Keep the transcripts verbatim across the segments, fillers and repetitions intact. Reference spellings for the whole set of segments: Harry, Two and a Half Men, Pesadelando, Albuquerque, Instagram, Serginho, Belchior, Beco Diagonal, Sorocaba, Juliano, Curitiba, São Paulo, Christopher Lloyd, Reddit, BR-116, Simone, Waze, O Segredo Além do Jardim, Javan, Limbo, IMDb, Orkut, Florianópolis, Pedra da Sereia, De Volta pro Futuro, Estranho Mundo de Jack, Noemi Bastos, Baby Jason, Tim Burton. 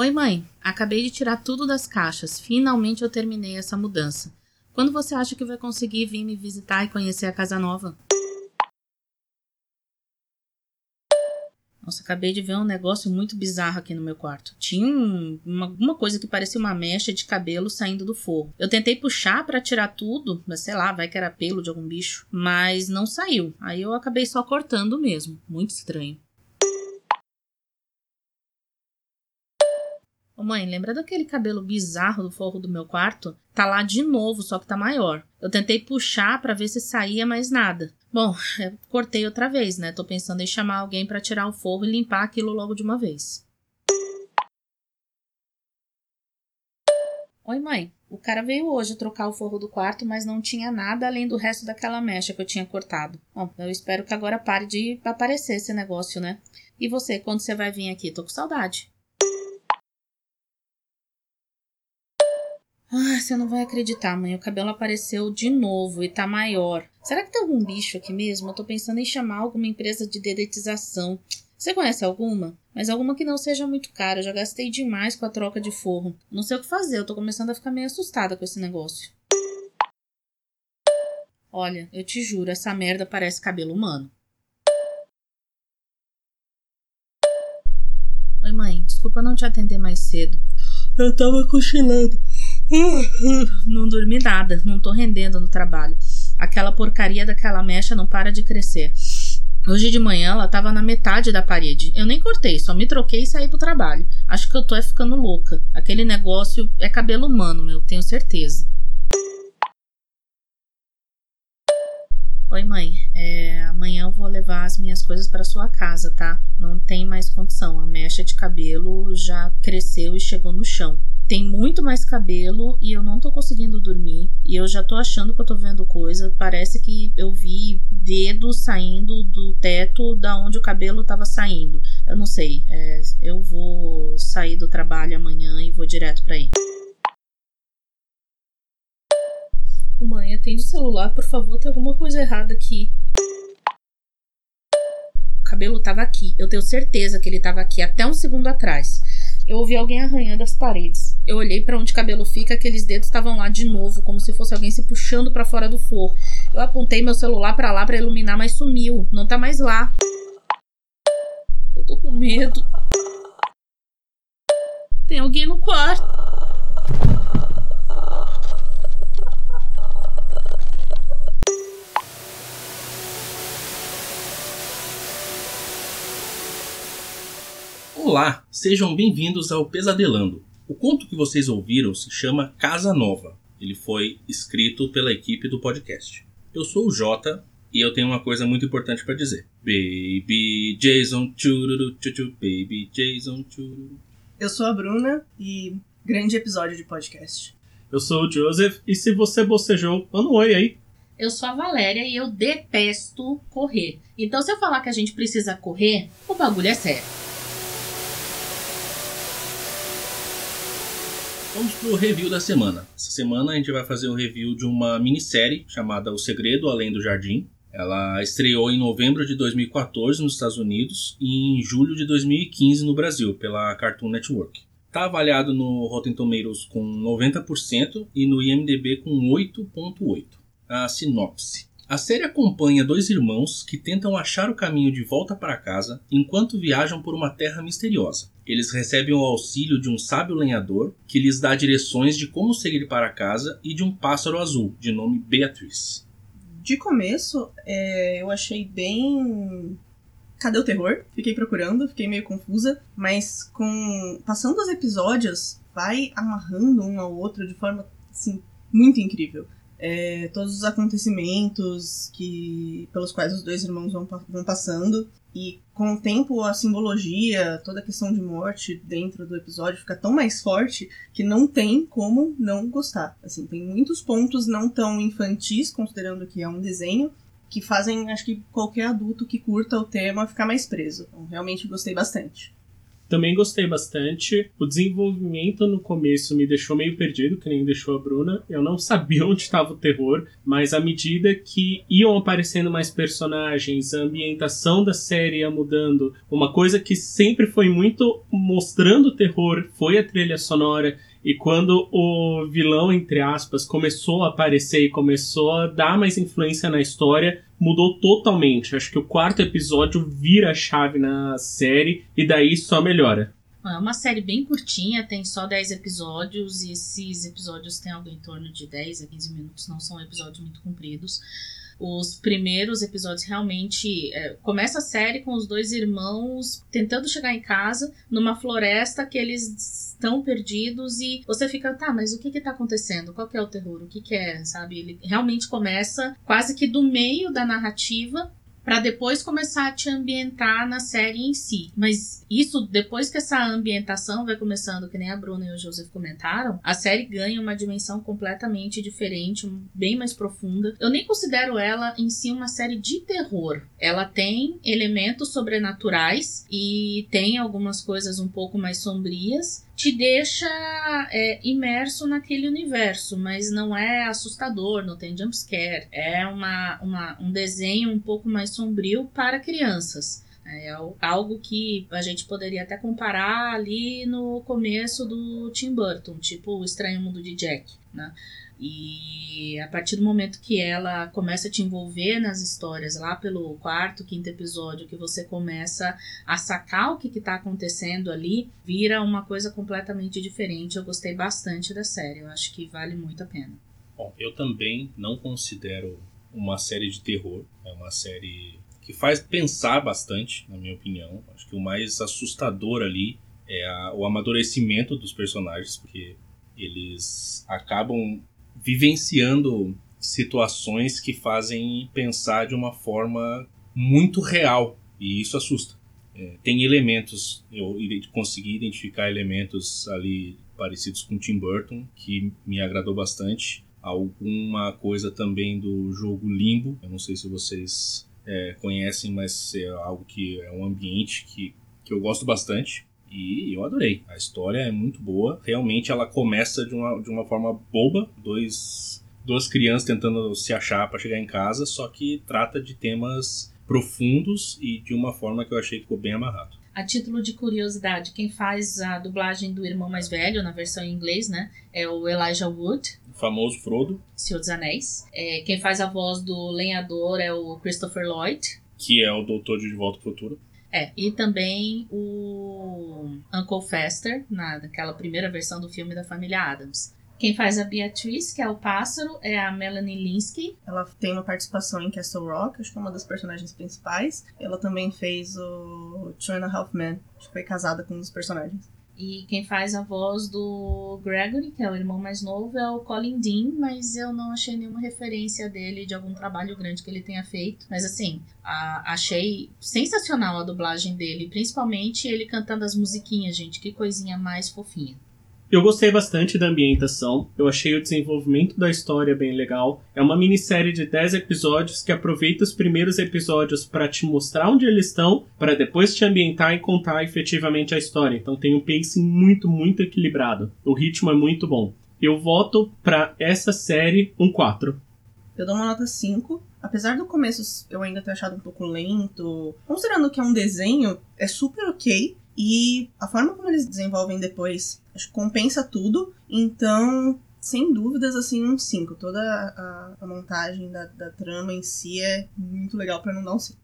Oi, mãe. Acabei de tirar tudo das caixas. Finalmente eu terminei essa mudança. Quando você acha que vai conseguir vir me visitar e conhecer a casa nova? Nossa, acabei de ver um negócio muito bizarro aqui no meu quarto. Tinha um, uma, alguma coisa que parecia uma mecha de cabelo saindo do forro. Eu tentei puxar pra tirar tudo, mas sei lá, vai que era pelo de algum bicho. Mas não saiu. Aí eu acabei só cortando mesmo. Muito estranho. Ô mãe, lembra daquele cabelo bizarro do forro do meu quarto? Tá lá de novo, só que tá maior. Eu tentei puxar pra ver se saía mais nada. Bom, eu cortei outra vez, né? Tô pensando em chamar alguém pra tirar o forro e limpar aquilo logo de uma vez. Oi, mãe. O cara veio hoje trocar o forro do quarto, mas não tinha nada além do resto daquela mecha que eu tinha cortado. Bom, eu espero que agora pare de aparecer esse negócio, né? E você, quando você vai vir aqui? Tô com saudade. Ah, você não vai acreditar, mãe. O cabelo apareceu de novo e tá maior. Será que tem algum bicho aqui mesmo? Eu tô pensando em chamar alguma empresa de dedetização. Você conhece alguma? Mas alguma que não seja muito cara. Eu já gastei demais com a troca de forro. Não sei o que fazer. Eu tô começando a ficar meio assustada com esse negócio. Olha, eu te juro, essa merda parece cabelo humano. Oi, mãe. Desculpa não te atender mais cedo. Eu tava cochilando. Não dormi nada, não tô rendendo no trabalho. Aquela porcaria daquela mecha não para de crescer. Hoje de manhã ela tava na metade da parede. Eu nem cortei, só me troquei e saí pro trabalho. Acho que eu tô é ficando louca. Aquele negócio é cabelo humano, meu, tenho certeza. Oi, mãe. É, amanhã eu vou levar as minhas coisas pra sua casa, tá? Não tem mais condição. A mecha de cabelo já cresceu e chegou no chão. Tem muito mais cabelo e eu não tô conseguindo dormir. E eu já tô achando que eu tô vendo coisa. Parece que eu vi dedo saindo do teto da onde o cabelo tava saindo. Eu não sei. É, eu vou sair do trabalho amanhã e vou direto pra aí. Mãe, atende o celular, por favor. Tem alguma coisa errada aqui. O cabelo tava aqui. Eu tenho certeza que ele tava aqui até um segundo atrás. Eu ouvi alguém arranhando as paredes. Eu olhei pra onde o cabelo fica, aqueles dedos estavam lá de novo, como se fosse alguém se puxando pra fora do forro. Eu apontei meu celular pra lá pra iluminar, mas sumiu. Não tá mais lá. Eu tô com medo. Tem alguém no quarto. Olá, sejam bem-vindos ao Pesadelando. O conto que vocês ouviram se chama Casa Nova. Ele foi escrito pela equipe do podcast. Eu sou o Jota e eu tenho uma coisa muito importante para dizer. Baby Jason, tchururu, tchuchu, Baby Jason, tchururu. Eu sou a Bruna e grande episódio de podcast. Eu sou o Joseph e se você bocejou, manda um oi aí. Eu sou a Valéria e eu detesto correr. Então se eu falar que a gente precisa correr, o bagulho é sério. Vamos pro review da semana. Essa semana a gente vai fazer o review de uma minissérie chamada O Segredo Além do Jardim. Ela estreou em novembro de dois mil e quatorze nos Estados Unidos e em julho de dois mil e quinze no Brasil, pela Cartoon Network. Está avaliado no Rotten Tomatoes com noventa por cento e no I M D B com oito vírgula oito por cento. A sinopse. A série acompanha dois irmãos que tentam achar o caminho de volta para casa enquanto viajam por uma terra misteriosa. Eles recebem o auxílio de um sábio lenhador que lhes dá direções de como seguir para casa e de um pássaro azul, de nome Beatriz. De começo, é, eu achei bem... Cadê o terror? Fiquei procurando, fiquei meio confusa, mas com passando os episódios, vai amarrando um ao outro de forma assim, muito incrível. É, todos os acontecimentos que, pelos quais os dois irmãos vão, vão passando. E com o tempo a simbologia, toda a questão de morte dentro do episódio fica tão mais forte que não tem como não gostar. Assim, tem muitos pontos não tão infantis, considerando que é um desenho, que fazem, acho que, qualquer adulto que curta o tema ficar mais preso. Então, realmente gostei bastante. Também gostei bastante. O desenvolvimento no começo me deixou meio perdido, que nem deixou a Bruna. Eu não sabia onde estava o terror, mas à medida que iam aparecendo mais personagens, a ambientação da série ia mudando. Uma coisa que sempre foi muito mostrando o terror foi a trilha sonora. E quando o vilão, entre aspas, começou a aparecer e começou a dar mais influência na história, mudou totalmente. Acho que o quarto episódio vira a chave na série e daí só melhora. É uma série bem curtinha, tem só dez episódios e esses episódios têm algo em torno de dez a quinze minutos, não são episódios muito compridos. Os primeiros episódios realmente... É, começa a série com os dois irmãos tentando chegar em casa numa floresta que eles estão perdidos e você fica, tá, mas o que que tá acontecendo? Qual que é o terror? O que que é, sabe? Ele realmente começa quase que do meio da narrativa para depois começar a te ambientar na série em si. Mas isso, depois que essa ambientação vai começando, que nem a Bruna e o Joseph comentaram, a série ganha uma dimensão completamente diferente, bem mais profunda. Eu nem considero ela em si uma série de terror. Ela tem elementos sobrenaturais e tem algumas coisas um pouco mais sombrias. Te deixa é, imerso naquele universo, mas não é assustador, não tem jumpscare. É uma, uma, um desenho um pouco mais sombrio para crianças. É algo que a gente poderia até comparar ali no começo do Tim Burton, tipo O Estranho Mundo de Jack, né? E a partir do momento que ela começa a te envolver nas histórias, lá pelo quarto, quinto episódio, que você começa a sacar o que está acontecendo ali, vira uma coisa completamente diferente. Eu gostei bastante da série, eu acho que vale muito a pena. Bom, eu também não considero uma série de terror, é uma série que faz pensar bastante, na minha opinião. Acho que o mais assustador ali é a, o amadurecimento dos personagens, porque eles acabam vivenciando situações que fazem pensar de uma forma muito real, e isso assusta. É, tem elementos, eu consegui identificar elementos ali parecidos com Tim Burton, que me agradou bastante. Alguma coisa também do jogo Limbo, eu não sei se vocês... É, conhecem, mas é algo que é um ambiente que, que eu gosto bastante e eu adorei. A história é muito boa, realmente ela começa de uma, de uma forma boba, dois, duas crianças tentando se achar para chegar em casa, só que trata de temas profundos e de uma forma que eu achei que ficou bem amarrado. A título de curiosidade, quem faz a dublagem do irmão mais velho, na versão em inglês, né, é o Elijah Wood. O famoso Frodo. Senhor dos Anéis. É, quem faz a voz do lenhador é o Christopher Lloyd. Que é o doutor de De Volta pro Futuro. É, e também o Uncle Fester, na, naquela primeira versão do filme da família Adams. Quem faz a Beatriz, que é o pássaro, é a Melanie Linsky. Ela tem uma participação em Castle Rock, acho que é uma das personagens principais. Ela também fez o Two and a Half Men, que foi casada com um dos personagens. E quem faz a voz do Gregory, que é o irmão mais novo, é o Colin Dean, mas eu não achei nenhuma referência dele de algum trabalho grande que ele tenha feito. Mas assim, a, achei sensacional a dublagem dele, principalmente ele cantando as musiquinhas, gente, que coisinha mais fofinha. Eu gostei bastante da ambientação, eu achei o desenvolvimento da história bem legal. É uma minissérie de dez episódios que aproveita os primeiros episódios para te mostrar onde eles estão, para depois te ambientar e contar efetivamente a história. Então tem um pacing muito, muito equilibrado. O ritmo é muito bom. Eu voto para essa série um quatro. Eu dou uma nota cinco. Apesar do começo eu ainda ter achado um pouco lento, considerando que é um desenho, é super ok. E a forma como eles desenvolvem depois, acho que compensa tudo. Então, sem dúvidas, assim, um cinco. Toda a, a montagem da, da trama em si é muito legal para não dar um cinco.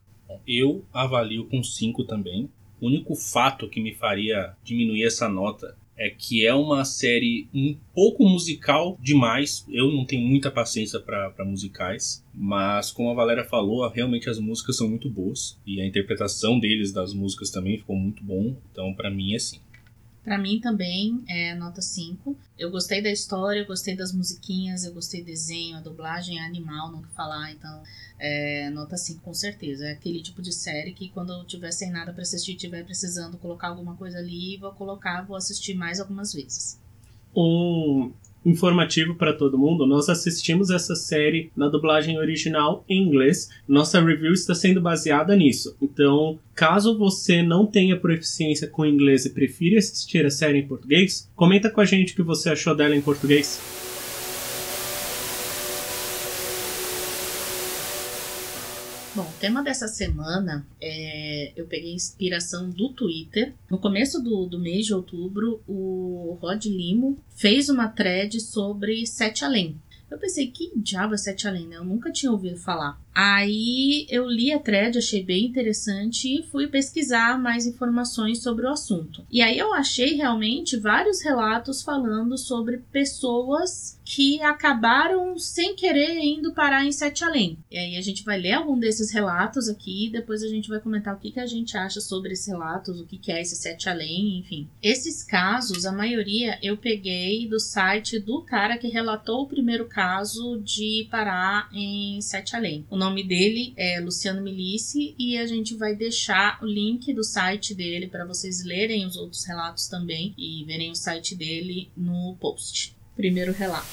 Eu avalio com cinco também. O único fato que me faria diminuir essa nota é que é uma série um pouco musical demais. Eu não tenho muita paciência para musicais, mas como a Valéria falou, realmente as músicas são muito boas e a interpretação deles das músicas também ficou muito bom. Então para mim é assim. Pra mim também é nota cinco. Eu gostei da história, eu gostei das musiquinhas, eu gostei do desenho, a dublagem é animal, não que falar, então é nota cinco com certeza. É aquele tipo de série que quando eu tiver sem nada pra assistir, tiver precisando colocar alguma coisa ali, vou colocar, vou assistir mais algumas vezes. Um informativo para todo mundo, nós assistimos essa série na dublagem original em inglês. Nossa review está sendo baseada nisso. Então, caso você não tenha proficiência com inglês e prefira assistir a série em português, comenta com a gente o que você achou dela em português. Bom, o tema dessa semana, é, eu peguei inspiração do Twitter. No começo do, do mês de outubro, o Rod Limo fez uma thread sobre Sete Além. Eu pensei, que diabo é Sete Além, né? Eu nunca tinha ouvido falar. Aí eu li a thread, achei bem interessante e fui pesquisar mais informações sobre o assunto. E aí eu achei realmente vários relatos falando sobre pessoas que acabaram sem querer indo parar em Sete Além. E aí a gente vai ler algum desses relatos aqui, depois a gente vai comentar o que, que a gente acha sobre esses relatos, o que, que é esse Sete Além, enfim. Esses casos, a maioria eu peguei do site do cara que relatou o primeiro caso de parar em Sete Além. O nome dele é Luciano Milici e a gente vai deixar o link do site dele para vocês lerem os outros relatos também e verem o site dele no post. Primeiro relato.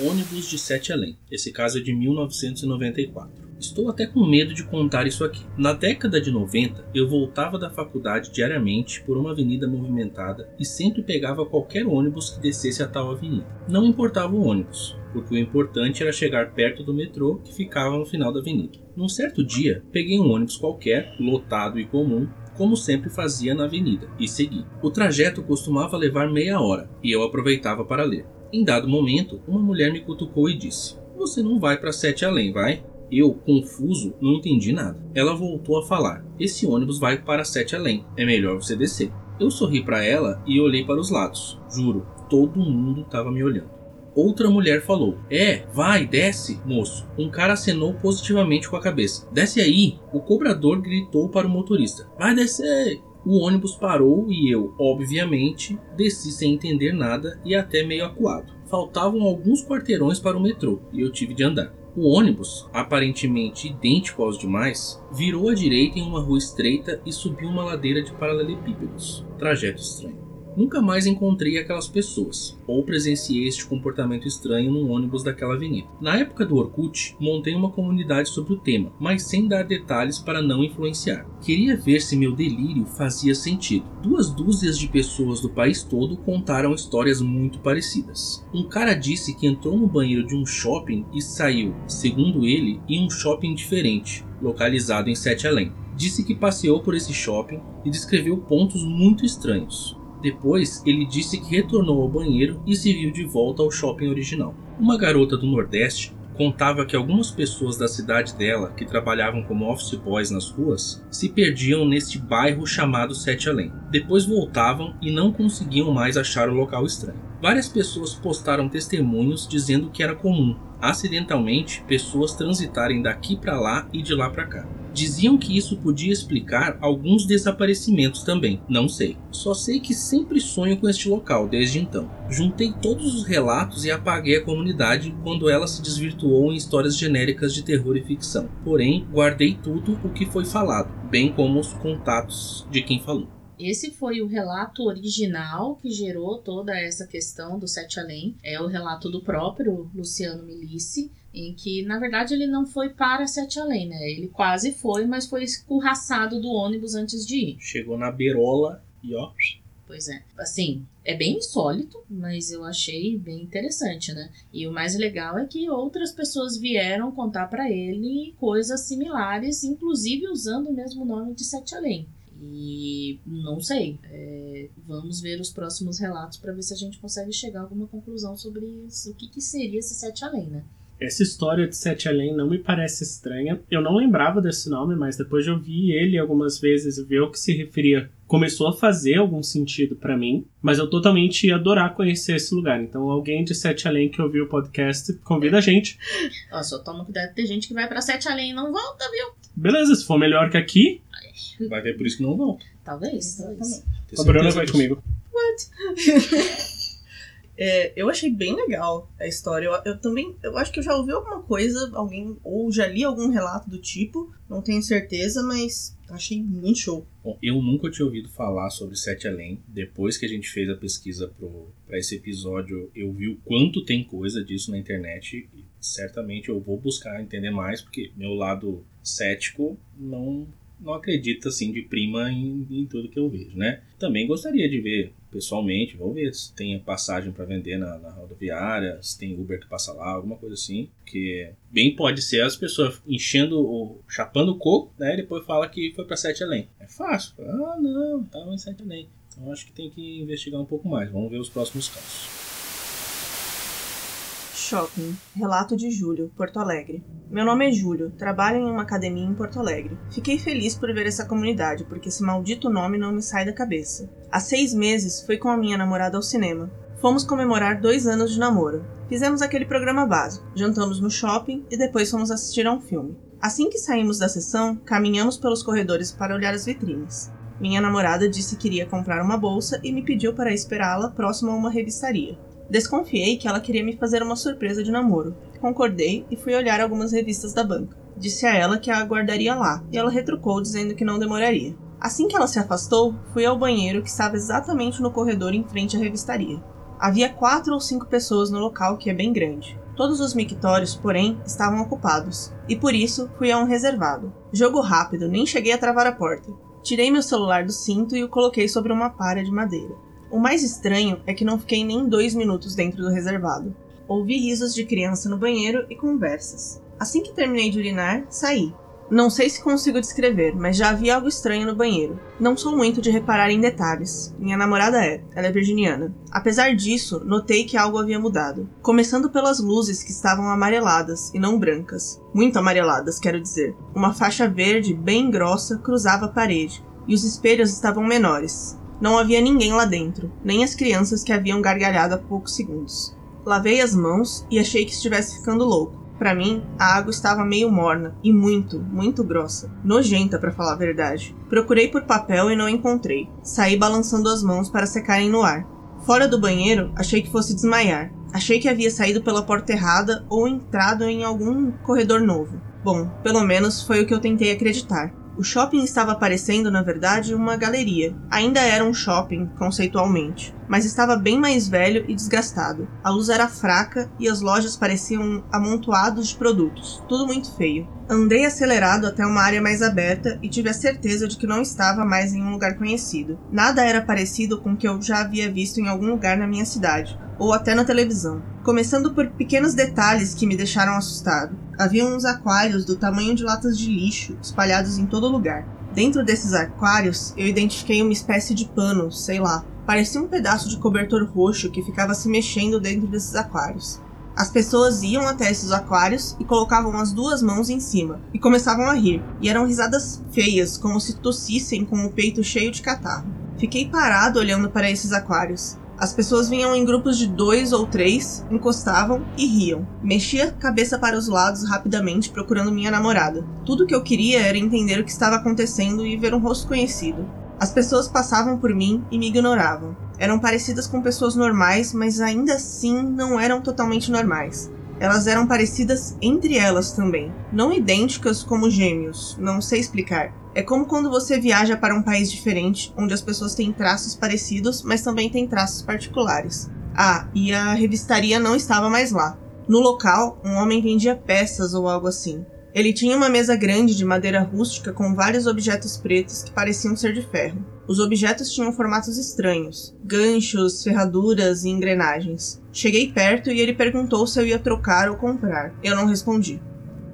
Ônibus de Sete Além. Esse caso é de mil novecentos e noventa e quatro. Estou até com medo de contar isso aqui. Na década de noventa, eu voltava da faculdade diariamente por uma avenida movimentada e sempre pegava qualquer ônibus que descesse a tal avenida. Não importava o ônibus, porque o importante era chegar perto do metrô que ficava no final da avenida. Num certo dia, peguei um ônibus qualquer, lotado e comum, como sempre fazia na avenida, e segui. O trajeto costumava levar meia hora, e eu aproveitava para ler. Em dado momento, uma mulher me cutucou e disse: "Você não vai para Sete Além, vai?" Eu, confuso, não entendi nada. Ela voltou a falar: "Esse ônibus vai para Sete Além, é melhor você descer." Eu sorri para ela e olhei para os lados. Juro, todo mundo estava me olhando. Outra mulher falou: "É, vai, desce, moço." Um cara acenou positivamente com a cabeça. "Desce aí!" O cobrador gritou para o motorista: "Vai descer!" O ônibus parou e eu, obviamente, desci sem entender nada e até meio acuado. Faltavam alguns quarteirões para o metrô e eu tive de andar. O ônibus, aparentemente idêntico aos demais, virou à direita em uma rua estreita e subiu uma ladeira de paralelepípedos. Trajeto estranho. Nunca mais encontrei aquelas pessoas, ou presenciei este comportamento estranho num ônibus daquela avenida. Na época do Orkut, montei uma comunidade sobre o tema, mas sem dar detalhes para não influenciar. Queria ver se meu delírio fazia sentido. Duas dúzias de pessoas do país todo contaram histórias muito parecidas. Um cara disse que entrou no banheiro de um shopping e saiu, segundo ele, em um shopping diferente, localizado em Sete Além. Disse que passeou por esse shopping e descreveu pontos muito estranhos. Depois, ele disse que retornou ao banheiro e se viu de volta ao shopping original. Uma garota do Nordeste contava que algumas pessoas da cidade dela, que trabalhavam como office boys nas ruas, se perdiam neste bairro chamado Sete Além. Depois voltavam e não conseguiam mais achar o local estranho. Várias pessoas postaram testemunhos dizendo que era comum, acidentalmente, pessoas transitarem daqui para lá e de lá para cá. Diziam que isso podia explicar alguns desaparecimentos também, não sei. Só sei que sempre sonho com este local desde então. Juntei todos os relatos e apaguei a comunidade quando ela se desvirtuou em histórias genéricas de terror e ficção. Porém, guardei tudo o que foi falado, bem como os contatos de quem falou. Esse foi o relato original que gerou toda essa questão do Sete Além. É o relato do próprio Luciano Milici, em que, na verdade, ele não foi para Sete Além, né? Ele quase foi, mas foi escorraçado do ônibus antes de ir. Chegou na beirola e ó... Pois é. Assim, é bem insólito, mas eu achei bem interessante, né? E o mais legal é que outras pessoas vieram contar para ele coisas similares, inclusive usando o mesmo nome de Sete Além. E não sei, é, vamos ver os próximos relatos para ver se a gente consegue chegar a alguma conclusão sobre isso, o que, que seria esse Sete Além, né? Essa história de Sete Além não me parece estranha. Eu não lembrava desse nome, mas depois de ouvir ele algumas vezes e ver ao que se referia, começou a fazer algum sentido para mim, mas eu totalmente ia adorar conhecer esse lugar. Então, alguém de Sete Além que ouviu o podcast, convida a gente. Ó, só toma cuidado, tem gente que vai para Sete Além e não volta, viu? Beleza, se for melhor que aqui, vai ver por isso que não volta. Talvez, talvez. A Bruna vai comigo. What? É, eu achei bem legal a história. Eu, eu também, eu acho que eu já ouvi alguma coisa, alguém, ou já li algum relato do tipo, não tenho certeza, mas achei muito show. Bom, eu nunca tinha ouvido falar sobre Sete Além. Depois que a gente fez a pesquisa pro, pra esse episódio, eu vi o quanto tem coisa disso na internet. E certamente eu vou buscar entender mais, porque meu lado cético não... não acredita, assim, de prima em, em tudo que eu vejo, né? Também gostaria de ver, pessoalmente, vou ver se tem passagem para vender na, na rodoviária, se tem Uber que passa lá, alguma coisa assim, porque bem pode ser as pessoas enchendo, o, chapando o coco, né? E depois fala que foi para Sete Além. É fácil. Ah, não, tava em Sete Além. Então acho que tem que investigar um pouco mais. Vamos ver os próximos casos. Shopping. Relato de Júlio, Porto Alegre. Meu nome é Júlio, trabalho em uma academia em Porto Alegre. Fiquei feliz por ver essa comunidade, porque esse maldito nome não me sai da cabeça. Há seis meses, fui com a minha namorada ao cinema. Fomos comemorar dois anos de namoro. Fizemos aquele programa básico, jantamos no shopping e depois fomos assistir a um filme. Assim que saímos da sessão, caminhamos pelos corredores para olhar as vitrines. Minha namorada disse que iria comprar uma bolsa e me pediu para esperá-la próximo a uma revistaria. Desconfiei que ela queria me fazer uma surpresa de namoro. Concordei e fui olhar algumas revistas da banca. Disse a ela que a aguardaria lá, e ela retrucou dizendo que não demoraria. Assim que ela se afastou, fui ao banheiro que estava exatamente no corredor em frente à revistaria. Havia quatro ou cinco pessoas no local, que é bem grande. Todos os mictórios, porém, estavam ocupados, e por isso fui a um reservado. Jogo rápido, nem cheguei a travar a porta. Tirei meu celular do cinto e o coloquei sobre uma palha de madeira. O mais estranho é que não fiquei nem dois minutos dentro do reservado. Ouvi risos de criança no banheiro e conversas. Assim que terminei de urinar, saí. Não sei se consigo descrever, mas já havia algo estranho no banheiro. Não sou muito de reparar em detalhes. Minha namorada é, ela é virginiana. Apesar disso, notei que algo havia mudado. Começando pelas luzes que estavam amareladas e não brancas. Muito amareladas, quero dizer. Uma faixa verde bem grossa cruzava a parede, e os espelhos estavam menores. Não havia ninguém lá dentro, nem as crianças que haviam gargalhado há poucos segundos. Lavei as mãos e achei que estivesse ficando louco. Para mim, a água estava meio morna e muito, muito grossa. Nojenta, para falar a verdade. Procurei por papel e não encontrei. Saí balançando as mãos para secarem no ar. Fora do banheiro, achei que fosse desmaiar. Achei que havia saído pela porta errada ou entrado em algum corredor novo. Bom, pelo menos foi o que eu tentei acreditar. O shopping estava parecendo, na verdade, uma galeria. Ainda era um shopping, conceitualmente, mas estava bem mais velho e desgastado. A luz era fraca e as lojas pareciam amontoados de produtos. Tudo muito feio. Andei acelerado até uma área mais aberta e tive a certeza de que não estava mais em um lugar conhecido. Nada era parecido com o que eu já havia visto em algum lugar na minha cidade, ou até na televisão. Começando por pequenos detalhes que me deixaram assustado. Havia uns aquários do tamanho de latas de lixo espalhados em todo lugar. Dentro desses aquários, eu identifiquei uma espécie de pano, sei lá. Parecia um pedaço de cobertor roxo que ficava se mexendo dentro desses aquários. As pessoas iam até esses aquários e colocavam as duas mãos em cima, e começavam a rir, e eram risadas feias, como se tossissem com o peito cheio de catarro. Fiquei parado olhando para esses aquários. As pessoas vinham em grupos de dois ou três, encostavam e riam. Mexia a cabeça para os lados rapidamente, procurando minha namorada. Tudo o que eu queria era entender o que estava acontecendo e ver um rosto conhecido. As pessoas passavam por mim e me ignoravam. Eram parecidas com pessoas normais, mas ainda assim não eram totalmente normais. Elas eram parecidas entre elas também. Não idênticas como gêmeos, não sei explicar. É como quando você viaja para um país diferente, onde as pessoas têm traços parecidos, mas também têm traços particulares. Ah, e a revistaria não estava mais lá. No local, um homem vendia peças ou algo assim. Ele tinha uma mesa grande de madeira rústica com vários objetos pretos que pareciam ser de ferro. Os objetos tinham formatos estranhos, ganchos, ferraduras e engrenagens. Cheguei perto e ele perguntou se eu ia trocar ou comprar. Eu não respondi.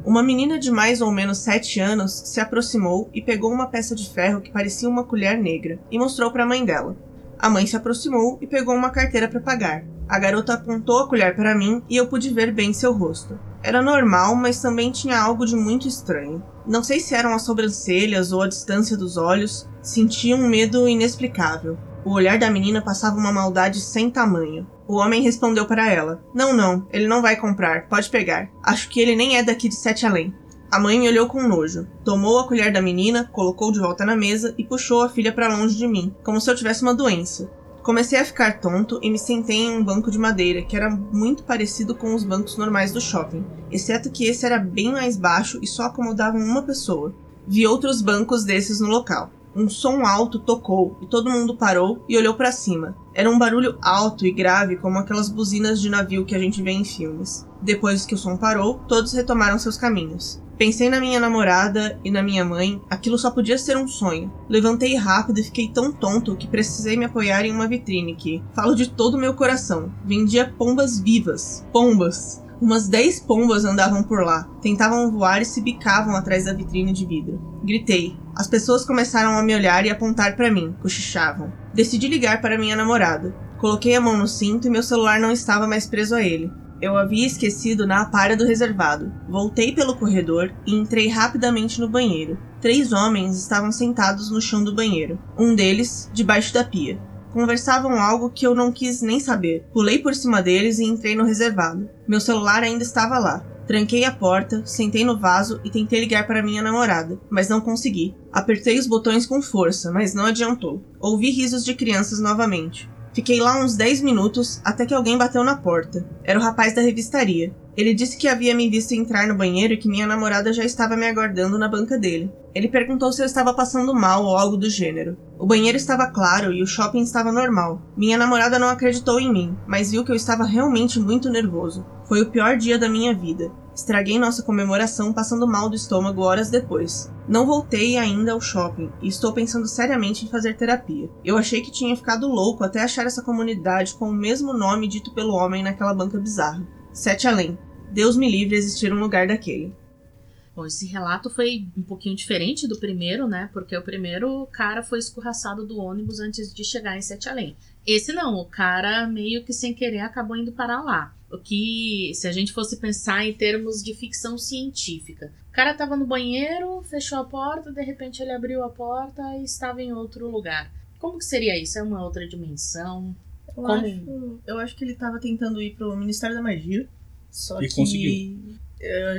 Uma menina de mais ou menos sete anos se aproximou e pegou uma peça de ferro que parecia uma colher negra e mostrou para a mãe dela. A mãe se aproximou e pegou uma carteira para pagar. A garota apontou a colher para mim e eu pude ver bem seu rosto. Era normal, mas também tinha algo de muito estranho. Não sei se eram as sobrancelhas ou a distância dos olhos, sentia um medo inexplicável. O olhar da menina passava uma maldade sem tamanho. O homem respondeu para ela. Não, não, ele não vai comprar, pode pegar. Acho que ele nem é daqui de Sete Além. A mãe me olhou com nojo. Tomou a colher da menina, colocou de volta na mesa e puxou a filha para longe de mim, como se eu tivesse uma doença. Comecei a ficar tonto e me sentei em um banco de madeira, que era muito parecido com os bancos normais do shopping, exceto que esse era bem mais baixo e só acomodavam uma pessoa. Vi outros bancos desses no local. Um som alto tocou e todo mundo parou e olhou para cima. Era um barulho alto e grave, como aquelas buzinas de navio que a gente vê em filmes. Depois que o som parou, todos retomaram seus caminhos. Pensei na minha namorada e na minha mãe, aquilo só podia ser um sonho. Levantei rápido e fiquei tão tonto que precisei me apoiar em uma vitrine que, falo de todo o meu coração, vendia pombas vivas. Pombas! Umas dez pombas andavam por lá, tentavam voar e se bicavam atrás da vitrine de vidro. Gritei. As pessoas começaram a me olhar e apontar para mim, cochichavam. Decidi ligar para minha namorada. Coloquei a mão no cinto e meu celular não estava mais preso a ele. Eu havia esquecido na área do reservado. Voltei pelo corredor e entrei rapidamente no banheiro. Três homens estavam sentados no chão do banheiro. Um deles, debaixo da pia. Conversavam algo que eu não quis nem saber. Pulei por cima deles e entrei no reservado. Meu celular ainda estava lá. Tranquei a porta, sentei no vaso e tentei ligar para minha namorada, mas não consegui. Apertei os botões com força, mas não adiantou. Ouvi risos de crianças novamente. Fiquei lá uns dez minutos, até que alguém bateu na porta. Era o rapaz da revistaria. Ele disse que havia me visto entrar no banheiro e que minha namorada já estava me aguardando na banca dele. Ele perguntou se eu estava passando mal ou algo do gênero. O banheiro estava claro e o shopping estava normal. Minha namorada não acreditou em mim, mas viu que eu estava realmente muito nervoso. Foi o pior dia da minha vida. Estraguei nossa comemoração passando mal do estômago horas depois. Não voltei ainda ao shopping e estou pensando seriamente em fazer terapia. Eu achei que tinha ficado louco até achar essa comunidade com o mesmo nome dito pelo homem naquela banca bizarra. Sete Além. Deus me livre de existir um lugar daquele. Bom, esse relato foi um pouquinho diferente do primeiro, né? Porque o primeiro, o cara foi escorraçado do ônibus antes de chegar em Sete Além. Esse não, o cara meio que sem querer acabou indo para lá. O que, se a gente fosse pensar em termos de ficção científica. O cara estava no banheiro, fechou a porta, de repente ele abriu a porta e estava em outro lugar. Como que seria isso? É uma outra dimensão? Eu, acho, eu acho que ele estava tentando ir pro Ministério da Magia, só e que conseguiu.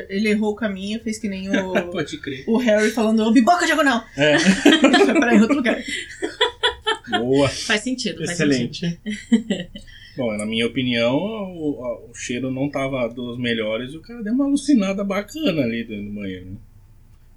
Ele errou o caminho, fez que nem o, pode crer. O Harry falando Beco Diagonal. É. Foi para outro lugar. Boa. Faz sentido. Excelente. Faz sentido. Bom, na minha opinião, o, o cheiro não estava dos melhores e o cara deu uma alucinada bacana ali dentro do banheiro. Né?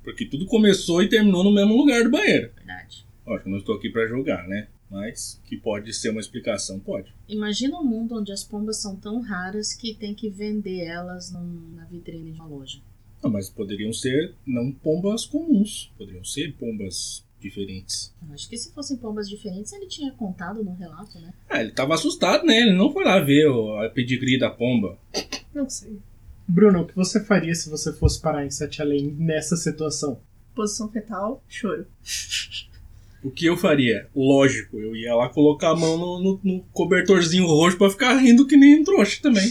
Porque tudo começou e terminou no mesmo lugar do banheiro. Verdade. Lógico, não estou aqui para julgar, né? Mas que pode ser uma explicação, pode. Imagina um mundo onde as pombas são tão raras que tem que vender elas num, na vitrine de uma loja. Não, mas poderiam ser não pombas comuns, poderiam ser pombas... diferentes. Acho que se fossem pombas diferentes, ele tinha contado no relato, né? Ah, ele tava assustado, né? Ele não foi lá ver a pedigree da pomba. Não sei. Bruno, o que você faria se você fosse parar em Sete Além nessa situação? Posição fetal, choro. O que eu faria? Lógico, eu ia lá colocar a mão no, no, no cobertorzinho roxo pra ficar rindo que nem um trouxa também.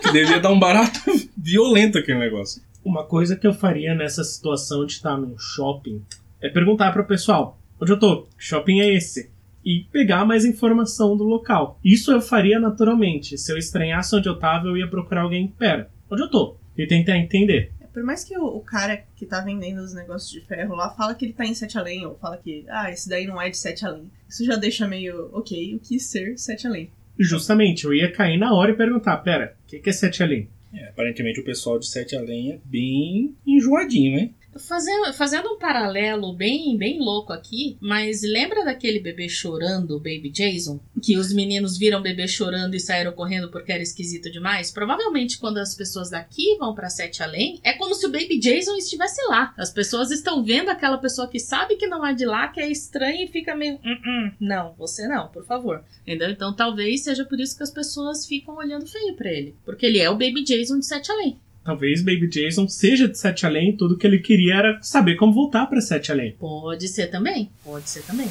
Que devia dar um barato violento aquele negócio. Uma coisa que eu faria nessa situação de estar num shopping... é perguntar para o pessoal, onde eu tô? Que shopping é esse? E pegar mais informação do local. Isso eu faria naturalmente. Se eu estranhasse onde eu tava, eu ia procurar alguém. Pera, onde eu tô? E tentar entender. É, por mais que o, o cara que tá vendendo os negócios de ferro lá fala que ele tá em Sete Além, ou fala que, ah, esse daí não é de Sete Além. Isso já deixa meio, ok, o que ser Sete Além? Justamente, eu ia cair na hora e perguntar, pera, o que, que é Sete Além? É, aparentemente o pessoal de Sete Além é bem enjoadinho, né? Fazendo, fazendo um paralelo bem, bem louco aqui, mas lembra daquele bebê chorando, Baby Jason? Que os meninos viram o bebê chorando e saíram correndo porque era esquisito demais? Provavelmente quando as pessoas daqui vão pra Sete Além, é como se o Baby Jason estivesse lá. As pessoas estão vendo aquela pessoa que sabe que não é de lá, que é estranha e fica meio... N-n-n. Não, você não, por favor. Entendeu? Então talvez seja por isso que as pessoas ficam olhando feio pra ele. Porque ele é o Baby Jason de Sete Além. Talvez Baby Jason seja de Sete Além, tudo que ele queria era saber como voltar para Sete Além. Pode ser também, pode ser também.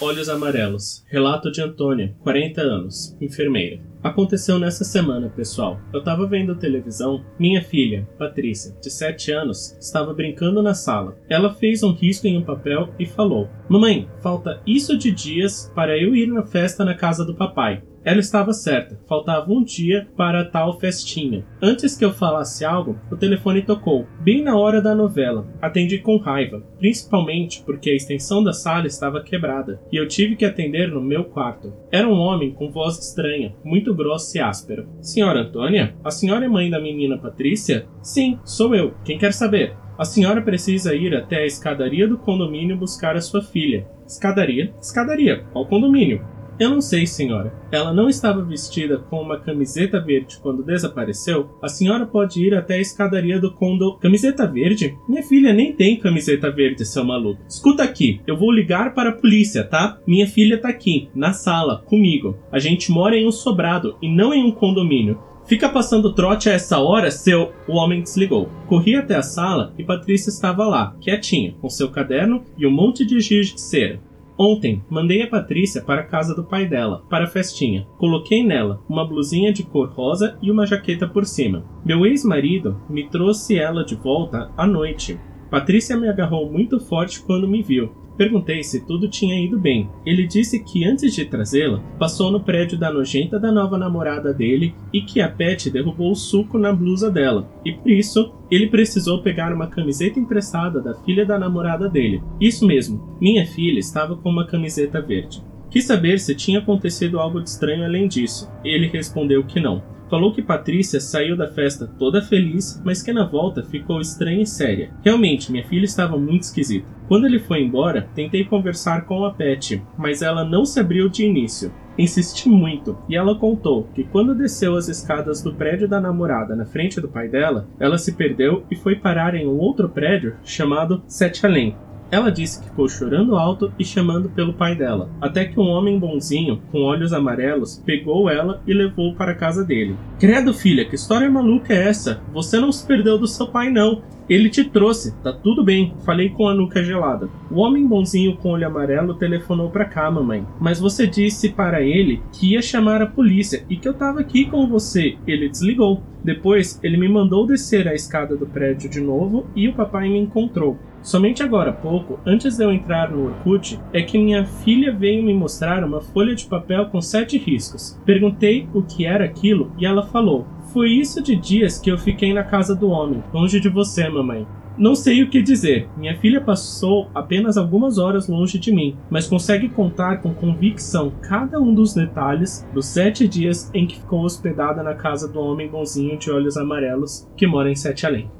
Olhos Amarelos. Relato de Antônia, quarenta anos, enfermeira. Aconteceu nessa semana, pessoal. Eu tava vendo televisão. Minha filha, Patrícia, de sete anos, estava brincando na sala. Ela fez um risco em um papel e falou: Mamãe, falta isso de dias para eu ir na festa na casa do papai. Ela estava certa, faltava um dia para a tal festinha. Antes que eu falasse algo, o telefone tocou, bem na hora da novela. Atendi com raiva, principalmente porque a extensão da sala estava quebrada, e eu tive que atender no meu quarto. Era um homem com voz estranha, muito grossa e áspera. Senhora Antônia? A senhora é mãe da menina Patrícia? Sim, sou eu. Quem quer saber? A senhora precisa ir até a escadaria do condomínio buscar a sua filha. Escadaria? Escadaria, ao condomínio. Eu não sei, senhora. Ela não estava vestida com uma camiseta verde quando desapareceu? A senhora pode ir até a escadaria do condo... Camiseta verde? Minha filha nem tem camiseta verde, seu maluco. Escuta aqui, eu vou ligar para a polícia, tá? Minha filha tá aqui, na sala, comigo. A gente mora em um sobrado e não em um condomínio. Fica passando trote a essa hora, seu... O homem desligou. Corri até a sala e Patrícia estava lá, quietinha, com seu caderno e um monte de giz de cera. Ontem, mandei a Patrícia para a casa do pai dela, para a festinha. Coloquei nela uma blusinha de cor rosa e uma jaqueta por cima. Meu ex-marido me trouxe ela de volta à noite. Patrícia me agarrou muito forte quando me viu. Perguntei se tudo tinha ido bem. Ele disse que antes de trazê-la, passou no prédio da nojenta da nova namorada dele e que a Pet derrubou o suco na blusa dela. E por isso, ele precisou pegar uma camiseta emprestada da filha da namorada dele. Isso mesmo, minha filha estava com uma camiseta verde. Quis saber se tinha acontecido algo de estranho além disso. Ele respondeu que não. Falou que Patrícia saiu da festa toda feliz, mas que na volta ficou estranha e séria. Realmente, minha filha estava muito esquisita. Quando ele foi embora, tentei conversar com a Pet, mas ela não se abriu de início. Insisti muito, e ela contou que quando desceu as escadas do prédio da namorada na frente do pai dela, ela se perdeu e foi parar em um outro prédio chamado Sete Além. Ela disse que ficou chorando alto e chamando pelo pai dela, até que um homem bonzinho, com olhos amarelos, pegou ela e levou para a casa dele. Credo, filha, que história maluca é essa? Você não se perdeu do seu pai, não. Ele te trouxe, tá tudo bem, falei com a nuca gelada. O homem bonzinho com olho amarelo telefonou pra cá, mamãe. Mas você disse para ele que ia chamar a polícia e que eu tava aqui com você. Ele desligou. Depois, ele me mandou descer a escada do prédio de novo e o papai me encontrou. Somente agora há pouco, antes de eu entrar no Orkut, é que minha filha veio me mostrar uma folha de papel com sete riscos. Perguntei o que era aquilo e ela falou: foi isso de dias que eu fiquei na casa do homem, longe de você, mamãe. Não sei o que dizer. Minha filha passou apenas algumas horas longe de mim, mas consegue contar com convicção cada um dos detalhes dos sete dias em que ficou hospedada na casa do homem bonzinho de olhos amarelos que mora em Sete Além.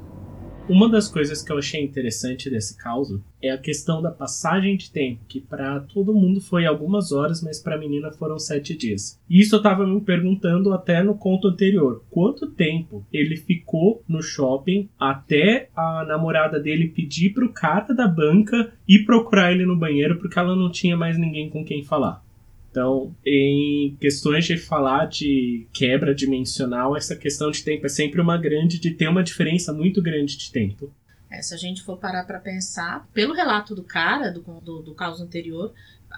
Uma das coisas que eu achei interessante desse caso é a questão da passagem de tempo, que para todo mundo foi algumas horas, mas para a menina foram sete dias. E isso eu estava me perguntando até no conto anterior, quanto tempo ele ficou no shopping até a namorada dele pedir para o cara da banca ir procurar ele no banheiro, porque ela não tinha mais ninguém com quem falar. Então, em questões de falar de quebra dimensional, essa questão de tempo é sempre uma grande, de ter uma diferença muito grande de tempo. É, se a gente for parar para pensar, pelo relato do cara, do, do, do caos anterior,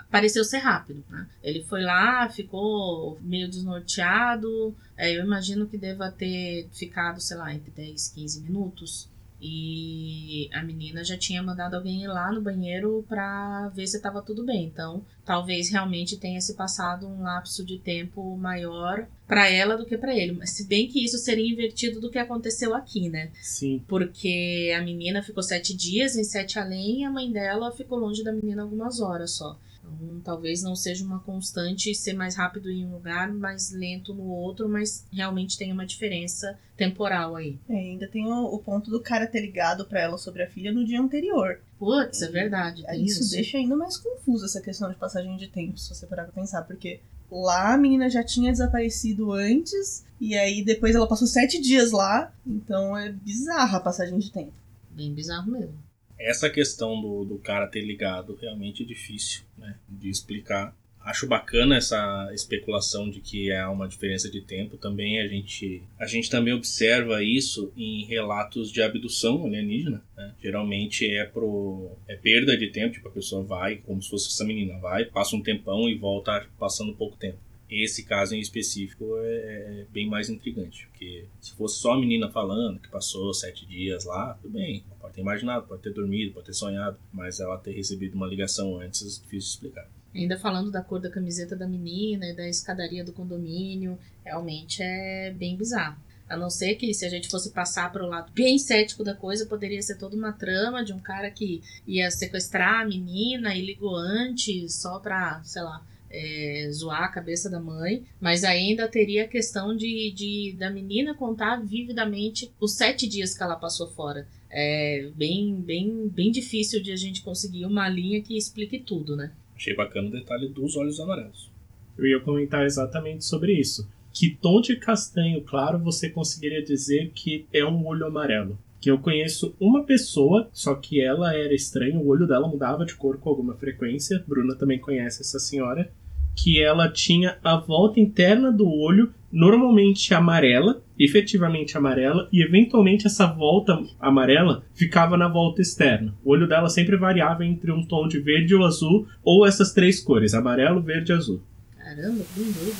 pareceu ser rápido, né? Ele foi lá, ficou meio desnorteado, é, eu imagino que deva ter ficado, sei lá, entre dez, quinze minutos. E a menina já tinha mandado alguém ir lá no banheiro para ver se estava tudo bem. Então, talvez realmente tenha se passado um lapso de tempo maior para ela do que para ele. Mas se bem que isso seria invertido do que aconteceu aqui, né? Sim. Porque a menina ficou sete dias em Sete Além e a mãe dela ficou longe da menina algumas horas só. Então, talvez não seja uma constante ser mais rápido em um lugar, mais lento no outro, mas realmente tem uma diferença temporal aí. É, ainda tem o, o ponto do cara ter ligado pra ela sobre a filha no dia anterior. Putz, é verdade. Isso, isso deixa ainda mais confusa essa questão de passagem de tempo, se você parar pra pensar, porque lá a menina já tinha desaparecido antes, e aí depois ela passou sete dias lá, então é bizarra a passagem de tempo. Bem bizarro mesmo. Essa questão do, do cara ter ligado realmente é difícil, né, de explicar. Acho bacana essa especulação de que há uma diferença de tempo. Também a gente, a gente também observa isso em relatos de abdução alienígena, né? Geralmente é, pro, é perda de tempo, tipo, a pessoa vai, como se fosse essa menina, vai, passa um tempão e volta passando pouco tempo. Esse caso em específico é bem mais intrigante, porque se fosse só a menina falando que passou sete dias lá, tudo bem, pode ter imaginado, pode ter dormido, pode ter sonhado, mas ela ter recebido uma ligação antes, difícil de explicar. Ainda falando da cor da camiseta da menina e da escadaria do condomínio, realmente é bem bizarro. A não ser que, se a gente fosse passar para o lado bem cético da coisa, poderia ser toda uma trama de um cara que ia sequestrar a menina e ligou antes só para, sei lá, é, zoar a cabeça da mãe. Mas ainda teria a questão de, de, da menina contar vividamente os sete dias que ela passou fora. É bem, bem, bem difícil de a gente conseguir uma linha que explique tudo, né? Achei bacana o detalhe dos olhos amarelos. Eu ia comentar exatamente sobre isso. Que tom de castanho claro você conseguiria dizer que é um olho amarelo? Que eu conheço uma pessoa, só que ela era estranha, o olho dela mudava de cor com alguma frequência. Bruna também conhece essa senhora. Que ela tinha a volta interna do olho normalmente amarela, efetivamente amarela, e eventualmente essa volta amarela ficava na volta externa. O olho dela sempre variava entre um tom de verde ou azul, ou essas três cores, amarelo, verde e azul. Caramba, que doido.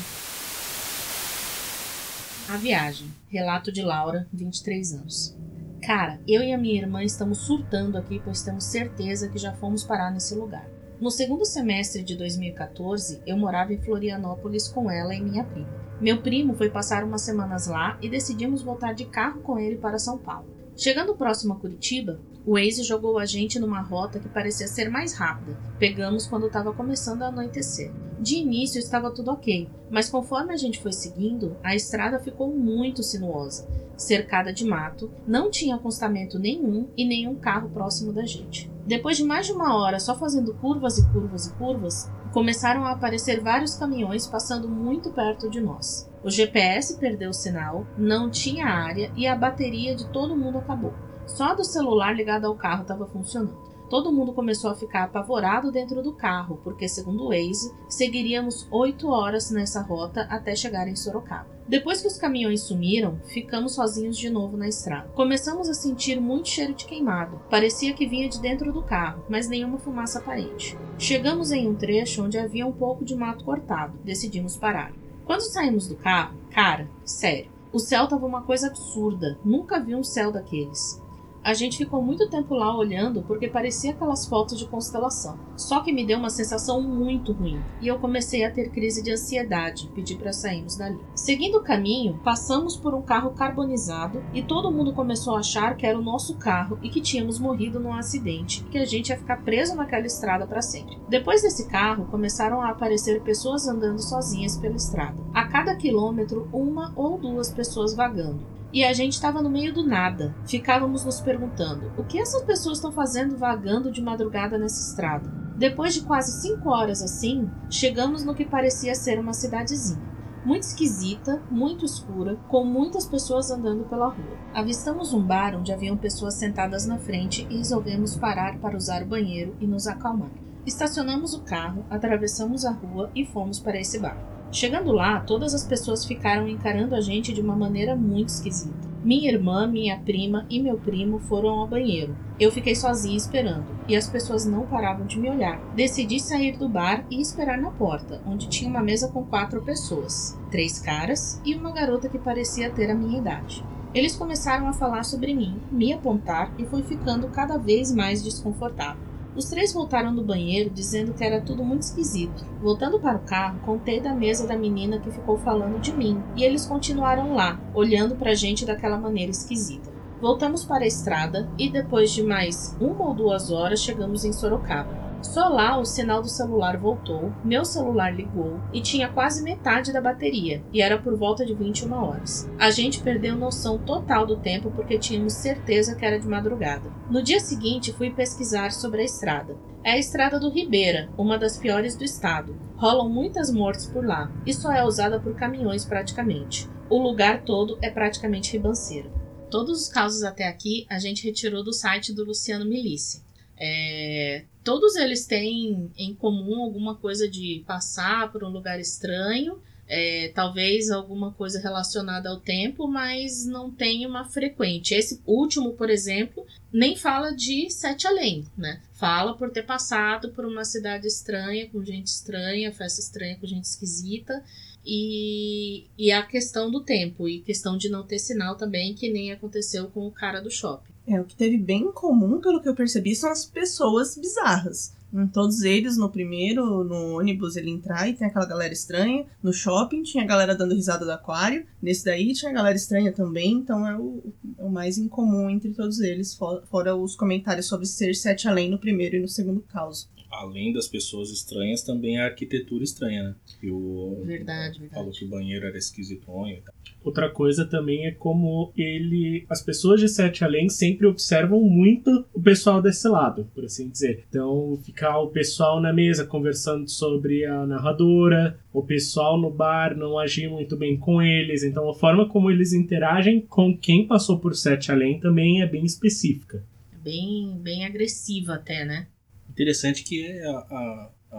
A viagem. Relato de Laura, vinte e três anos. Cara, eu e a minha irmã estamos surtando aqui, pois temos certeza que já fomos parar nesse lugar. No segundo semestre de dois mil e catorze, eu morava em Florianópolis com ela e minha prima. Meu primo foi passar umas semanas lá e decidimos voltar de carro com ele para São Paulo. Chegando próximo a Curitiba, o Waze jogou a gente numa rota que parecia ser mais rápida. Pegamos quando estava começando a anoitecer. De início estava tudo ok, mas conforme a gente foi seguindo, a estrada ficou muito sinuosa, cercada de mato, não tinha acostamento nenhum e nenhum carro próximo da gente. Depois de mais de uma hora só fazendo curvas e curvas e curvas, começaram a aparecer vários caminhões passando muito perto de nós. O G P S perdeu o sinal, não tinha área e a bateria de todo mundo acabou. Só a do celular ligado ao carro estava funcionando. Todo mundo começou a ficar apavorado dentro do carro, porque, segundo o Waze, seguiríamos oito horas nessa rota até chegar em Sorocaba. Depois que os caminhões sumiram, ficamos sozinhos de novo na estrada. Começamos a sentir muito cheiro de queimado. Parecia que vinha de dentro do carro, mas nenhuma fumaça aparente. Chegamos em um trecho onde havia um pouco de mato cortado. Decidimos parar. Quando saímos do carro, cara, sério, o céu estava uma coisa absurda. Nunca vi um céu daqueles. A gente ficou muito tempo lá olhando porque parecia aquelas fotos de constelação. Só que me deu uma sensação muito ruim e eu comecei a ter crise de ansiedade, pedi para sairmos dali. Seguindo o caminho, passamos por um carro carbonizado e todo mundo começou a achar que era o nosso carro e que tínhamos morrido num acidente e que a gente ia ficar preso naquela estrada para sempre. Depois desse carro, começaram a aparecer pessoas andando sozinhas pela estrada. A cada quilômetro, uma ou duas pessoas vagando. E a gente estava no meio do nada. Ficávamos nos perguntando, o que essas pessoas estão fazendo vagando de madrugada nessa estrada? Depois de quase cinco horas assim, chegamos no que parecia ser uma cidadezinha. Muito esquisita, muito escura, com muitas pessoas andando pela rua. Avistamos um bar onde haviam pessoas sentadas na frente e resolvemos parar para usar o banheiro e nos acalmar. Estacionamos o carro, atravessamos a rua e fomos para esse bar. Chegando lá, todas as pessoas ficaram encarando a gente de uma maneira muito esquisita. Minha irmã, minha prima e meu primo foram ao banheiro. Eu fiquei sozinha esperando, e as pessoas não paravam de me olhar. Decidi sair do bar e esperar na porta, onde tinha uma mesa com quatro pessoas, três caras e uma garota que parecia ter a minha idade. Eles começaram a falar sobre mim, me apontar e foi ficando cada vez mais desconfortável. Os três voltaram do banheiro dizendo que era tudo muito esquisito. Voltando para o carro, contei da mesa da menina que ficou falando de mim e eles continuaram lá, olhando para a gente daquela maneira esquisita. Voltamos para a estrada e depois de mais uma ou duas horas chegamos em Sorocaba. Só lá o sinal do celular voltou, meu celular ligou e tinha quase metade da bateria e era por volta de vinte e uma horas. A gente perdeu noção total do tempo porque tínhamos certeza que era de madrugada. No dia seguinte fui pesquisar sobre a estrada. É a estrada do Ribeira, uma das piores do estado. Rolam muitas mortes por lá e só é usada por caminhões praticamente. O lugar todo é praticamente ribanceira. Todos os casos até aqui a gente retirou do site do Luciano Milici. É, todos eles têm em comum alguma coisa de passar por um lugar estranho, é, talvez alguma coisa relacionada ao tempo, mas não tem uma frequente. Esse último, por exemplo, nem fala de Sete Além, né? Fala por ter passado por uma cidade estranha, com gente estranha, festa estranha, com gente esquisita. E, e a questão do tempo e questão de não ter sinal também, que nem aconteceu com o cara do shopping. É, o que teve bem em comum, pelo que eu percebi, são as pessoas bizarras. Em todos eles, no primeiro, no ônibus ele entrar e tem aquela galera estranha. No shopping tinha a galera dando risada do aquário. Nesse daí tinha a galera estranha também, então é o, é o mais incomum entre todos eles, fora os comentários sobre ser Sete Além no primeiro e no segundo caso. Além das pessoas estranhas, também a arquitetura estranha, né? Que o verdade, verdade. Falou que o banheiro era esquisitonho e tal. Outra coisa também é como ele... As pessoas de Sete Além sempre observam muito o pessoal desse lado, por assim dizer. Então, ficar o pessoal na mesa conversando sobre a narradora, o pessoal no bar não agir muito bem com eles. Então, a forma como eles interagem com quem passou por Sete Além também é bem específica. Bem, bem agressiva até, né? Interessante que a, a, a,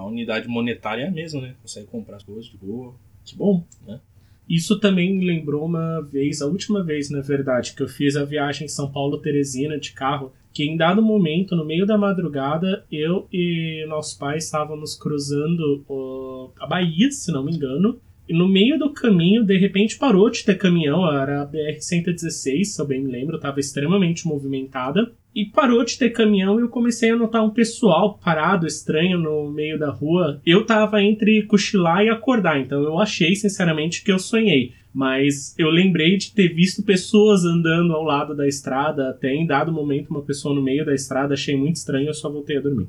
a unidade monetária é a mesma, né? Consegue comprar as coisas de boa. Que bom, né? Isso também me lembrou uma vez, a última vez, na verdade, que eu fiz a viagem São Paulo-Teresina de carro, que em dado momento, no meio da madrugada, eu e nosso pai estávamos cruzando o... a Bahia, se não me engano, e no meio do caminho, de repente, parou de ter caminhão, era a B R cento e dezesseis, se eu bem me lembro, estava extremamente movimentada, e parou de ter caminhão e eu comecei a notar um pessoal parado, estranho, no meio da rua. Eu tava entre cochilar e acordar, então eu achei, sinceramente, que eu sonhei. Mas eu lembrei de ter visto pessoas andando ao lado da estrada, até em dado momento uma pessoa no meio da estrada, achei muito estranho, eu só voltei a dormir.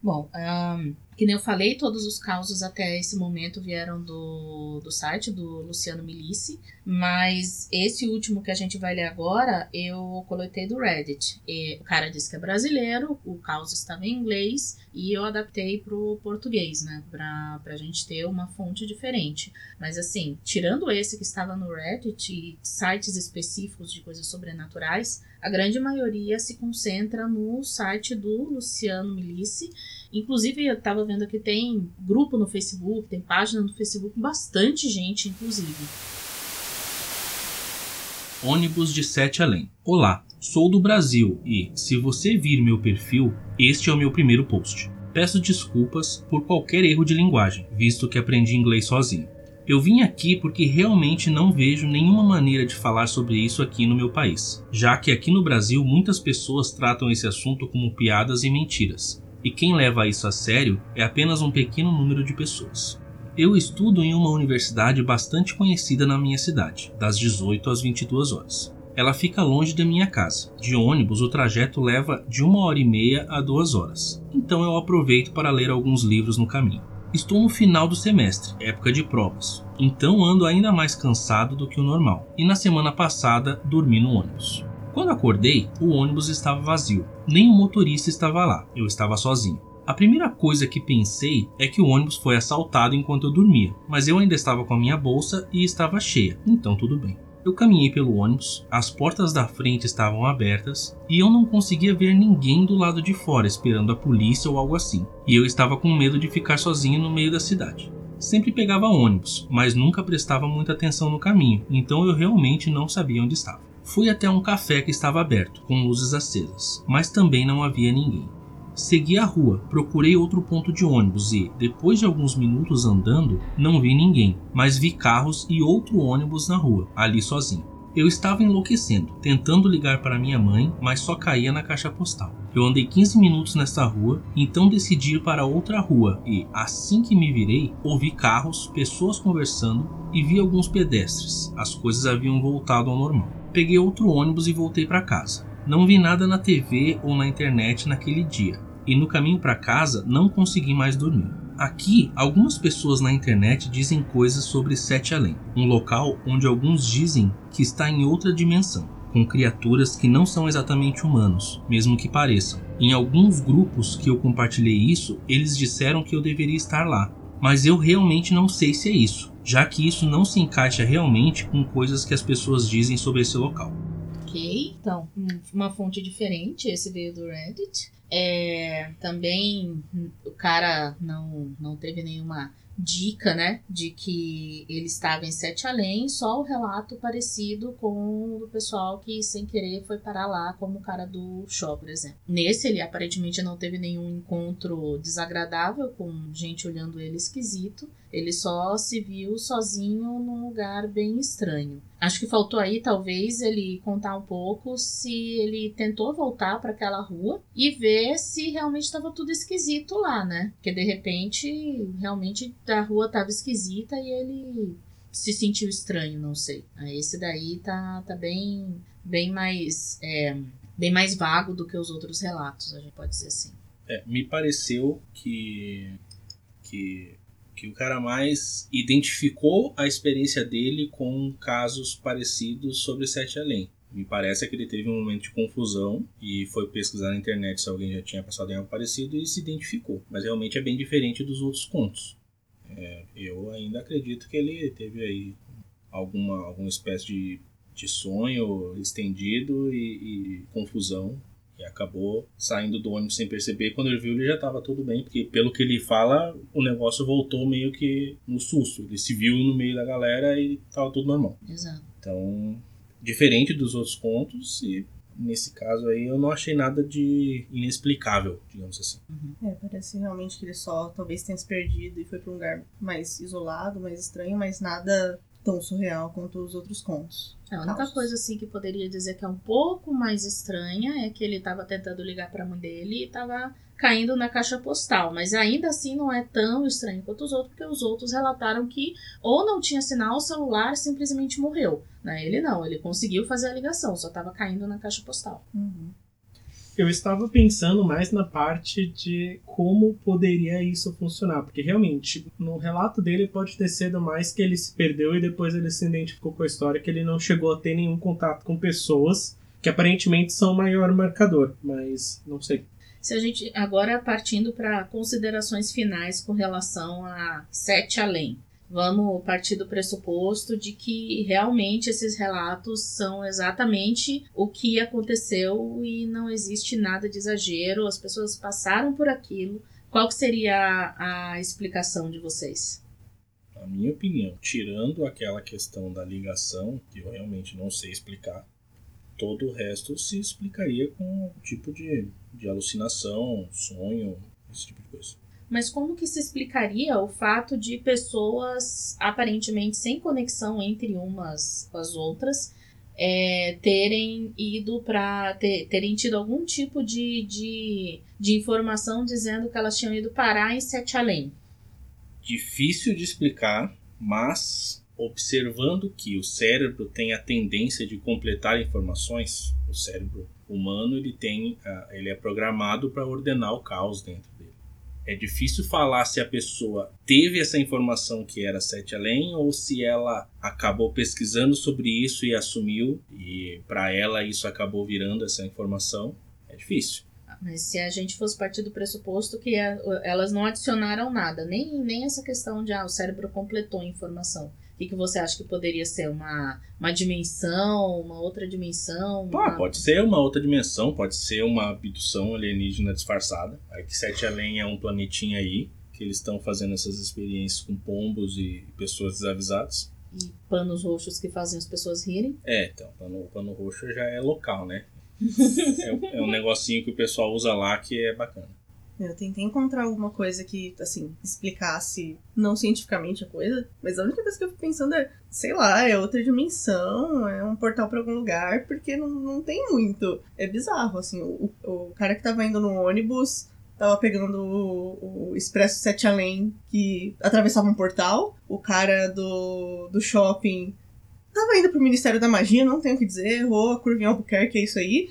Bom, um, que nem eu falei, todos os causos até esse momento vieram do, do site do Luciano Milici, mas esse último que a gente vai ler agora, eu coletei do Reddit. E o cara disse que é brasileiro, o caos estava em inglês e eu adaptei pro português, né, pra, pra gente ter uma fonte diferente. Mas assim, tirando esse que estava no Reddit e sites específicos de coisas sobrenaturais, a grande maioria se concentra no site do Luciano Milici. Inclusive, eu estava vendo que tem grupo no Facebook, tem página no Facebook, bastante gente, inclusive. Ônibus de Sete Além. Olá, sou do Brasil e, se você vir meu perfil, este é o meu primeiro post. Peço desculpas por qualquer erro de linguagem, visto que aprendi inglês sozinho. Eu vim aqui porque realmente não vejo nenhuma maneira de falar sobre isso aqui no meu país, já que aqui no Brasil muitas pessoas tratam esse assunto como piadas e mentiras, e quem leva isso a sério é apenas um pequeno número de pessoas. Eu estudo em uma universidade bastante conhecida na minha cidade, das dezoito às vinte e duas horas. Ela fica longe da minha casa. De ônibus, o trajeto leva de uma hora e meia a duas horas, então eu aproveito para ler alguns livros no caminho. Estou no final do semestre, época de provas, então ando ainda mais cansado do que o normal, e na semana passada dormi no ônibus. Quando acordei, o ônibus estava vazio, nem o motorista estava lá, eu estava sozinho. A primeira coisa que pensei é que o ônibus foi assaltado enquanto eu dormia, mas eu ainda estava com a minha bolsa e estava cheia, então tudo bem. Eu caminhei pelo ônibus, as portas da frente estavam abertas e eu não conseguia ver ninguém do lado de fora esperando a polícia ou algo assim, e eu estava com medo de ficar sozinho no meio da cidade. Sempre pegava ônibus, mas nunca prestava muita atenção no caminho, então eu realmente não sabia onde estava. Fui até um café que estava aberto, com luzes acesas, mas também não havia ninguém. Segui a rua, procurei outro ponto de ônibus e, depois de alguns minutos andando, não vi ninguém, mas vi carros e outro ônibus na rua, ali sozinho. Eu estava enlouquecendo, tentando ligar para minha mãe, mas só caía na caixa postal. Eu andei quinze minutos nessa rua, então decidi ir para outra rua e, assim que me virei, ouvi carros, pessoas conversando e vi alguns pedestres. As coisas haviam voltado ao normal. Peguei outro ônibus e voltei para casa. Não vi nada na T V ou na internet naquele dia, e no caminho para casa não consegui mais dormir. Aqui, algumas pessoas na internet dizem coisas sobre Sete Além, um local onde alguns dizem que está em outra dimensão, com criaturas que não são exatamente humanos, mesmo que pareçam. Em alguns grupos que eu compartilhei isso, eles disseram que eu deveria estar lá, mas eu realmente não sei se é isso, já que isso não se encaixa realmente com coisas que as pessoas dizem sobre esse local. Ok, então, uma fonte diferente, esse veio do Reddit. É, também o cara não, não teve nenhuma dica, né, de que ele estava em Sete Além, só o relato parecido com o pessoal que sem querer foi parar lá, como o cara do shopping, por exemplo. Nesse ele aparentemente não teve nenhum encontro desagradável com gente olhando ele esquisito, ele só se viu sozinho num lugar bem estranho. Acho que faltou aí, talvez, ele contar um pouco se ele tentou voltar para aquela rua e ver se realmente estava tudo esquisito lá, né? Porque, de repente, realmente a rua estava esquisita e ele se sentiu estranho, não sei. Aí esse daí tá, tá bem, bem, mais, é, bem mais vago do que os outros relatos, a gente pode dizer assim. É, me pareceu que... que... que o cara mais identificou a experiência dele com casos parecidos sobre Sete Além. Me parece que ele teve um momento de confusão e foi pesquisar na internet se alguém já tinha passado em algo parecido e se identificou. Mas realmente é bem diferente dos outros contos. É, eu ainda acredito que ele teve aí alguma, alguma espécie de, de sonho estendido e, e confusão. E acabou saindo do ônibus sem perceber. Quando ele viu, ele já estava tudo bem. Porque, pelo que ele fala, o negócio voltou meio que no susto. Ele se viu no meio da galera e estava tudo normal. Exato. Então, diferente dos outros contos. E, nesse caso aí, eu não achei nada de inexplicável, digamos assim. Uhum. É, parece realmente que ele só talvez tenha se perdido e foi para um lugar mais isolado, mais estranho. Mas nada tão surreal quanto os outros contos. A única Calças. coisa assim que poderia dizer que é um pouco mais estranha é que ele estava tentando ligar para a mãe dele e estava caindo na caixa postal. Mas ainda assim não é tão estranho quanto os outros, porque os outros relataram que ou não tinha sinal, o celular simplesmente morreu. Ele não, ele conseguiu fazer a ligação, só estava caindo na caixa postal. Uhum. Eu estava pensando mais na parte de como poderia isso funcionar. Porque, realmente, no relato dele pode ter sido mais que ele se perdeu e depois ele se identificou com a história, que ele não chegou a ter nenhum contato com pessoas que, aparentemente, são o maior marcador. Mas, não sei. Se a gente, agora, partindo para considerações finais com relação a Sete Além. Vamos partir do pressuposto de que realmente esses relatos são exatamente o que aconteceu e não existe nada de exagero, as pessoas passaram por aquilo. Qual que seria a, a explicação de vocês? Na minha opinião, tirando aquela questão da ligação, que eu realmente não sei explicar, todo o resto se explicaria com um tipo de, de alucinação, sonho, esse tipo de coisa. Mas como que se explicaria o fato de pessoas aparentemente sem conexão entre umas com as outras é, terem ido para ter, terem tido algum tipo de, de, de informação dizendo que elas tinham ido parar em Sete Além? Difícil de explicar, mas observando que o cérebro tem a tendência de completar informações, o cérebro humano ele tem, ele é programado para ordenar o caos dentro dele. É difícil falar se a pessoa teve essa informação que era Sete Além ou se ela acabou pesquisando sobre isso e assumiu e para ela isso acabou virando essa informação. É difícil. Mas se a gente fosse partir do pressuposto que elas não adicionaram nada, nem, nem essa questão de ah, o cérebro completou a informação. O que, que você acha que poderia ser? Uma, uma dimensão, uma outra dimensão? Uma... Ah, pode ser uma outra dimensão, pode ser uma abdução alienígena disfarçada. Aí que Sete Além é um planetinha aí, que eles estão fazendo essas experiências com pombos e pessoas desavisadas. E panos roxos que fazem as pessoas rirem? É, então, pano, pano roxo já é local, né? é, é um negocinho que o pessoal usa lá que é bacana. Eu tentei encontrar alguma coisa que, assim, explicasse não cientificamente a coisa, mas a única coisa que eu fico pensando é, sei lá, é outra dimensão, é um portal pra algum lugar, porque não, não tem muito. É bizarro, assim, o, o cara que tava indo no ônibus tava pegando o, o Expresso Sete Além, que atravessava um portal, o cara do, do shopping tava indo pro Ministério da Magia, não tenho o que dizer, errou a curva em Albuquerque, é isso aí.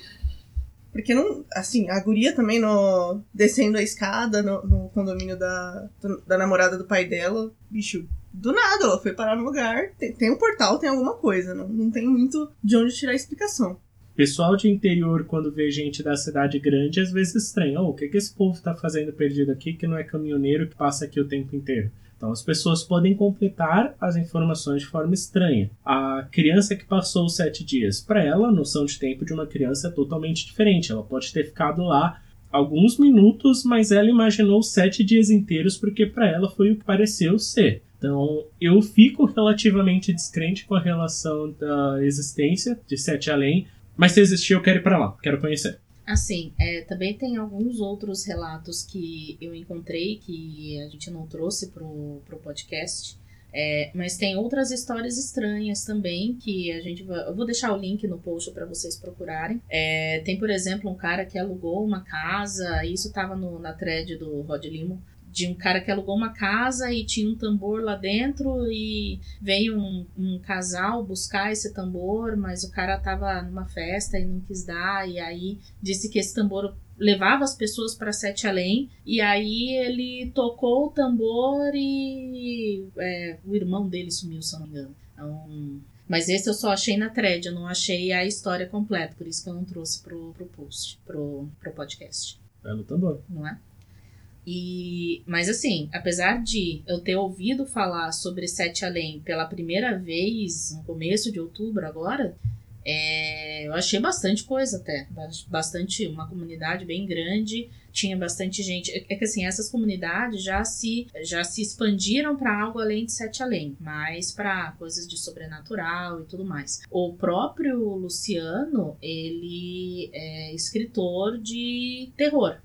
Porque, não, assim, a guria também, no, descendo a escada no, no condomínio da, do, da namorada do pai dela, bicho, do nada, ela foi parar no lugar, tem, tem um portal, tem alguma coisa, não, não tem muito de onde tirar a explicação. Pessoal de interior, quando vê gente da cidade grande, às vezes estranha, oh, o que, que esse povo tá fazendo perdido aqui, que não é caminhoneiro que passa aqui o tempo inteiro? Então, as pessoas podem completar as informações de forma estranha. A criança que passou os sete dias, para ela, a noção de tempo de uma criança é totalmente diferente. Ela pode ter ficado lá alguns minutos, mas ela imaginou sete dias inteiros, porque para ela foi o que pareceu ser. Então, eu fico relativamente descrente com a relação da existência de Sete Além, mas se existir, eu quero ir para lá, quero conhecer. Assim, é, também tem alguns outros relatos que eu encontrei, que a gente não trouxe pro, pro podcast, É, mas tem outras histórias estranhas também que a gente vai... Eu vou deixar o link no post para vocês procurarem. É, tem, por exemplo, um cara que alugou uma casa, isso estava na thread do Rod Limo, de um cara que alugou uma casa e tinha um tambor lá dentro e veio um, um casal buscar esse tambor, mas o cara estava numa festa e não quis dar, e aí disse que esse tambor levava as pessoas para Sete Além, e aí ele tocou o tambor e é, o irmão dele sumiu, se não me engano. Então, mas esse eu só achei na thread, eu não achei a história completa, por isso que eu não trouxe pro, pro post, pro, pro podcast. É no tambor. Não é? E, mas assim, apesar de eu ter ouvido falar sobre Sete Além pela primeira vez no começo de outubro agora, é, eu achei bastante coisa até, bastante, uma comunidade bem grande, tinha bastante gente. É que assim, essas comunidades já se, já se expandiram para algo além de Sete Além, mas para coisas de sobrenatural e tudo mais. O próprio Luciano, ele é escritor de terror.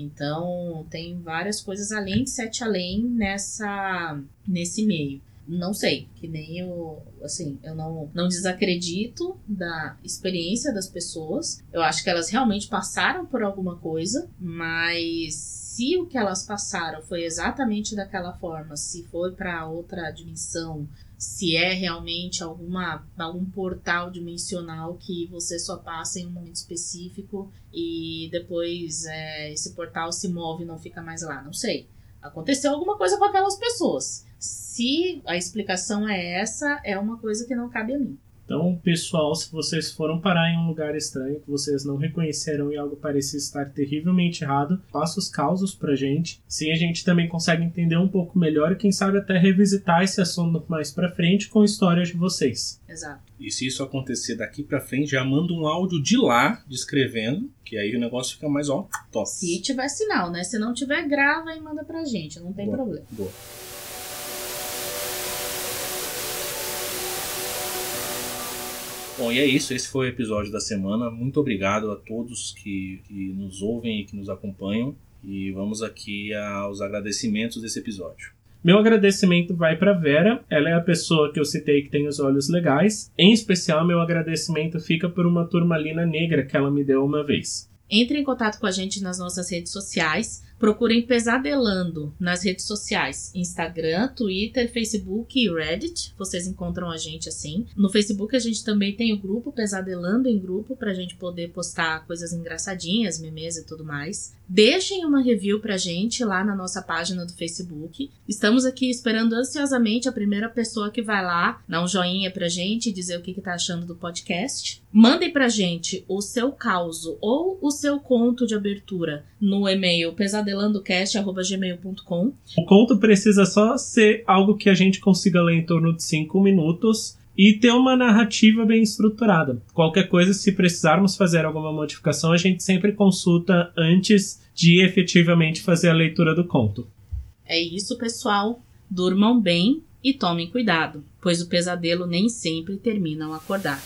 Então, tem várias coisas além de Sete Além nessa, nesse meio. Não sei, que nem eu, assim, eu não, não desacredito da experiência das pessoas. Eu acho que elas realmente passaram por alguma coisa, mas se o que elas passaram foi exatamente daquela forma, se foi para outra dimensão, se é realmente alguma, algum portal dimensional que você só passa em um momento específico e depois é, esse portal se move e não fica mais lá, não sei. Aconteceu alguma coisa com aquelas pessoas. Se a explicação é essa, é uma coisa que não cabe a mim. Então, pessoal, se vocês foram parar em um lugar estranho que vocês não reconheceram e algo parecia estar terrivelmente errado, passa os causos pra gente. Sim, a gente também consegue entender um pouco melhor e quem sabe até revisitar esse assunto mais pra frente com histórias de vocês. Exato. E se isso acontecer daqui pra frente, já manda um áudio de lá, descrevendo, que aí o negócio fica mais, ó, top. Se tiver sinal, né? Se não tiver, grava e manda pra gente, não tem boa, problema. Boa. Bom, e é isso, esse foi o episódio da semana. Muito obrigado a todos que, que nos ouvem e que nos acompanham. E vamos aqui aos agradecimentos desse episódio. Meu agradecimento vai para Vera, ela é a pessoa que eu citei que tem os olhos legais. Em especial, meu agradecimento fica por uma turmalina negra que ela me deu uma vez. Entre em contato com a gente nas nossas redes sociais. Procurem Pesadelando nas redes sociais, Instagram, Twitter, Facebook e Reddit. Vocês encontram a gente assim. No Facebook a gente também tem o grupo Pesadelando em Grupo, pra gente poder postar coisas engraçadinhas, memes e tudo mais. Deixem uma review pra gente lá na nossa página do Facebook. Estamos aqui esperando ansiosamente a primeira pessoa que vai lá dar um joinha pra gente e dizer o que, que tá achando do podcast. Mandem pra gente o seu caos ou o seu conto de abertura no e-mail pesadelando pesadelandocast arroba gmail ponto com. O conto precisa só ser algo que a gente consiga ler em torno de cinco minutos e ter uma narrativa bem estruturada. Qualquer coisa, se precisarmos fazer alguma modificação, a gente sempre consulta antes de efetivamente fazer a leitura do conto. É isso, pessoal. Durmam bem e tomem cuidado, pois o pesadelo nem sempre termina ao acordar.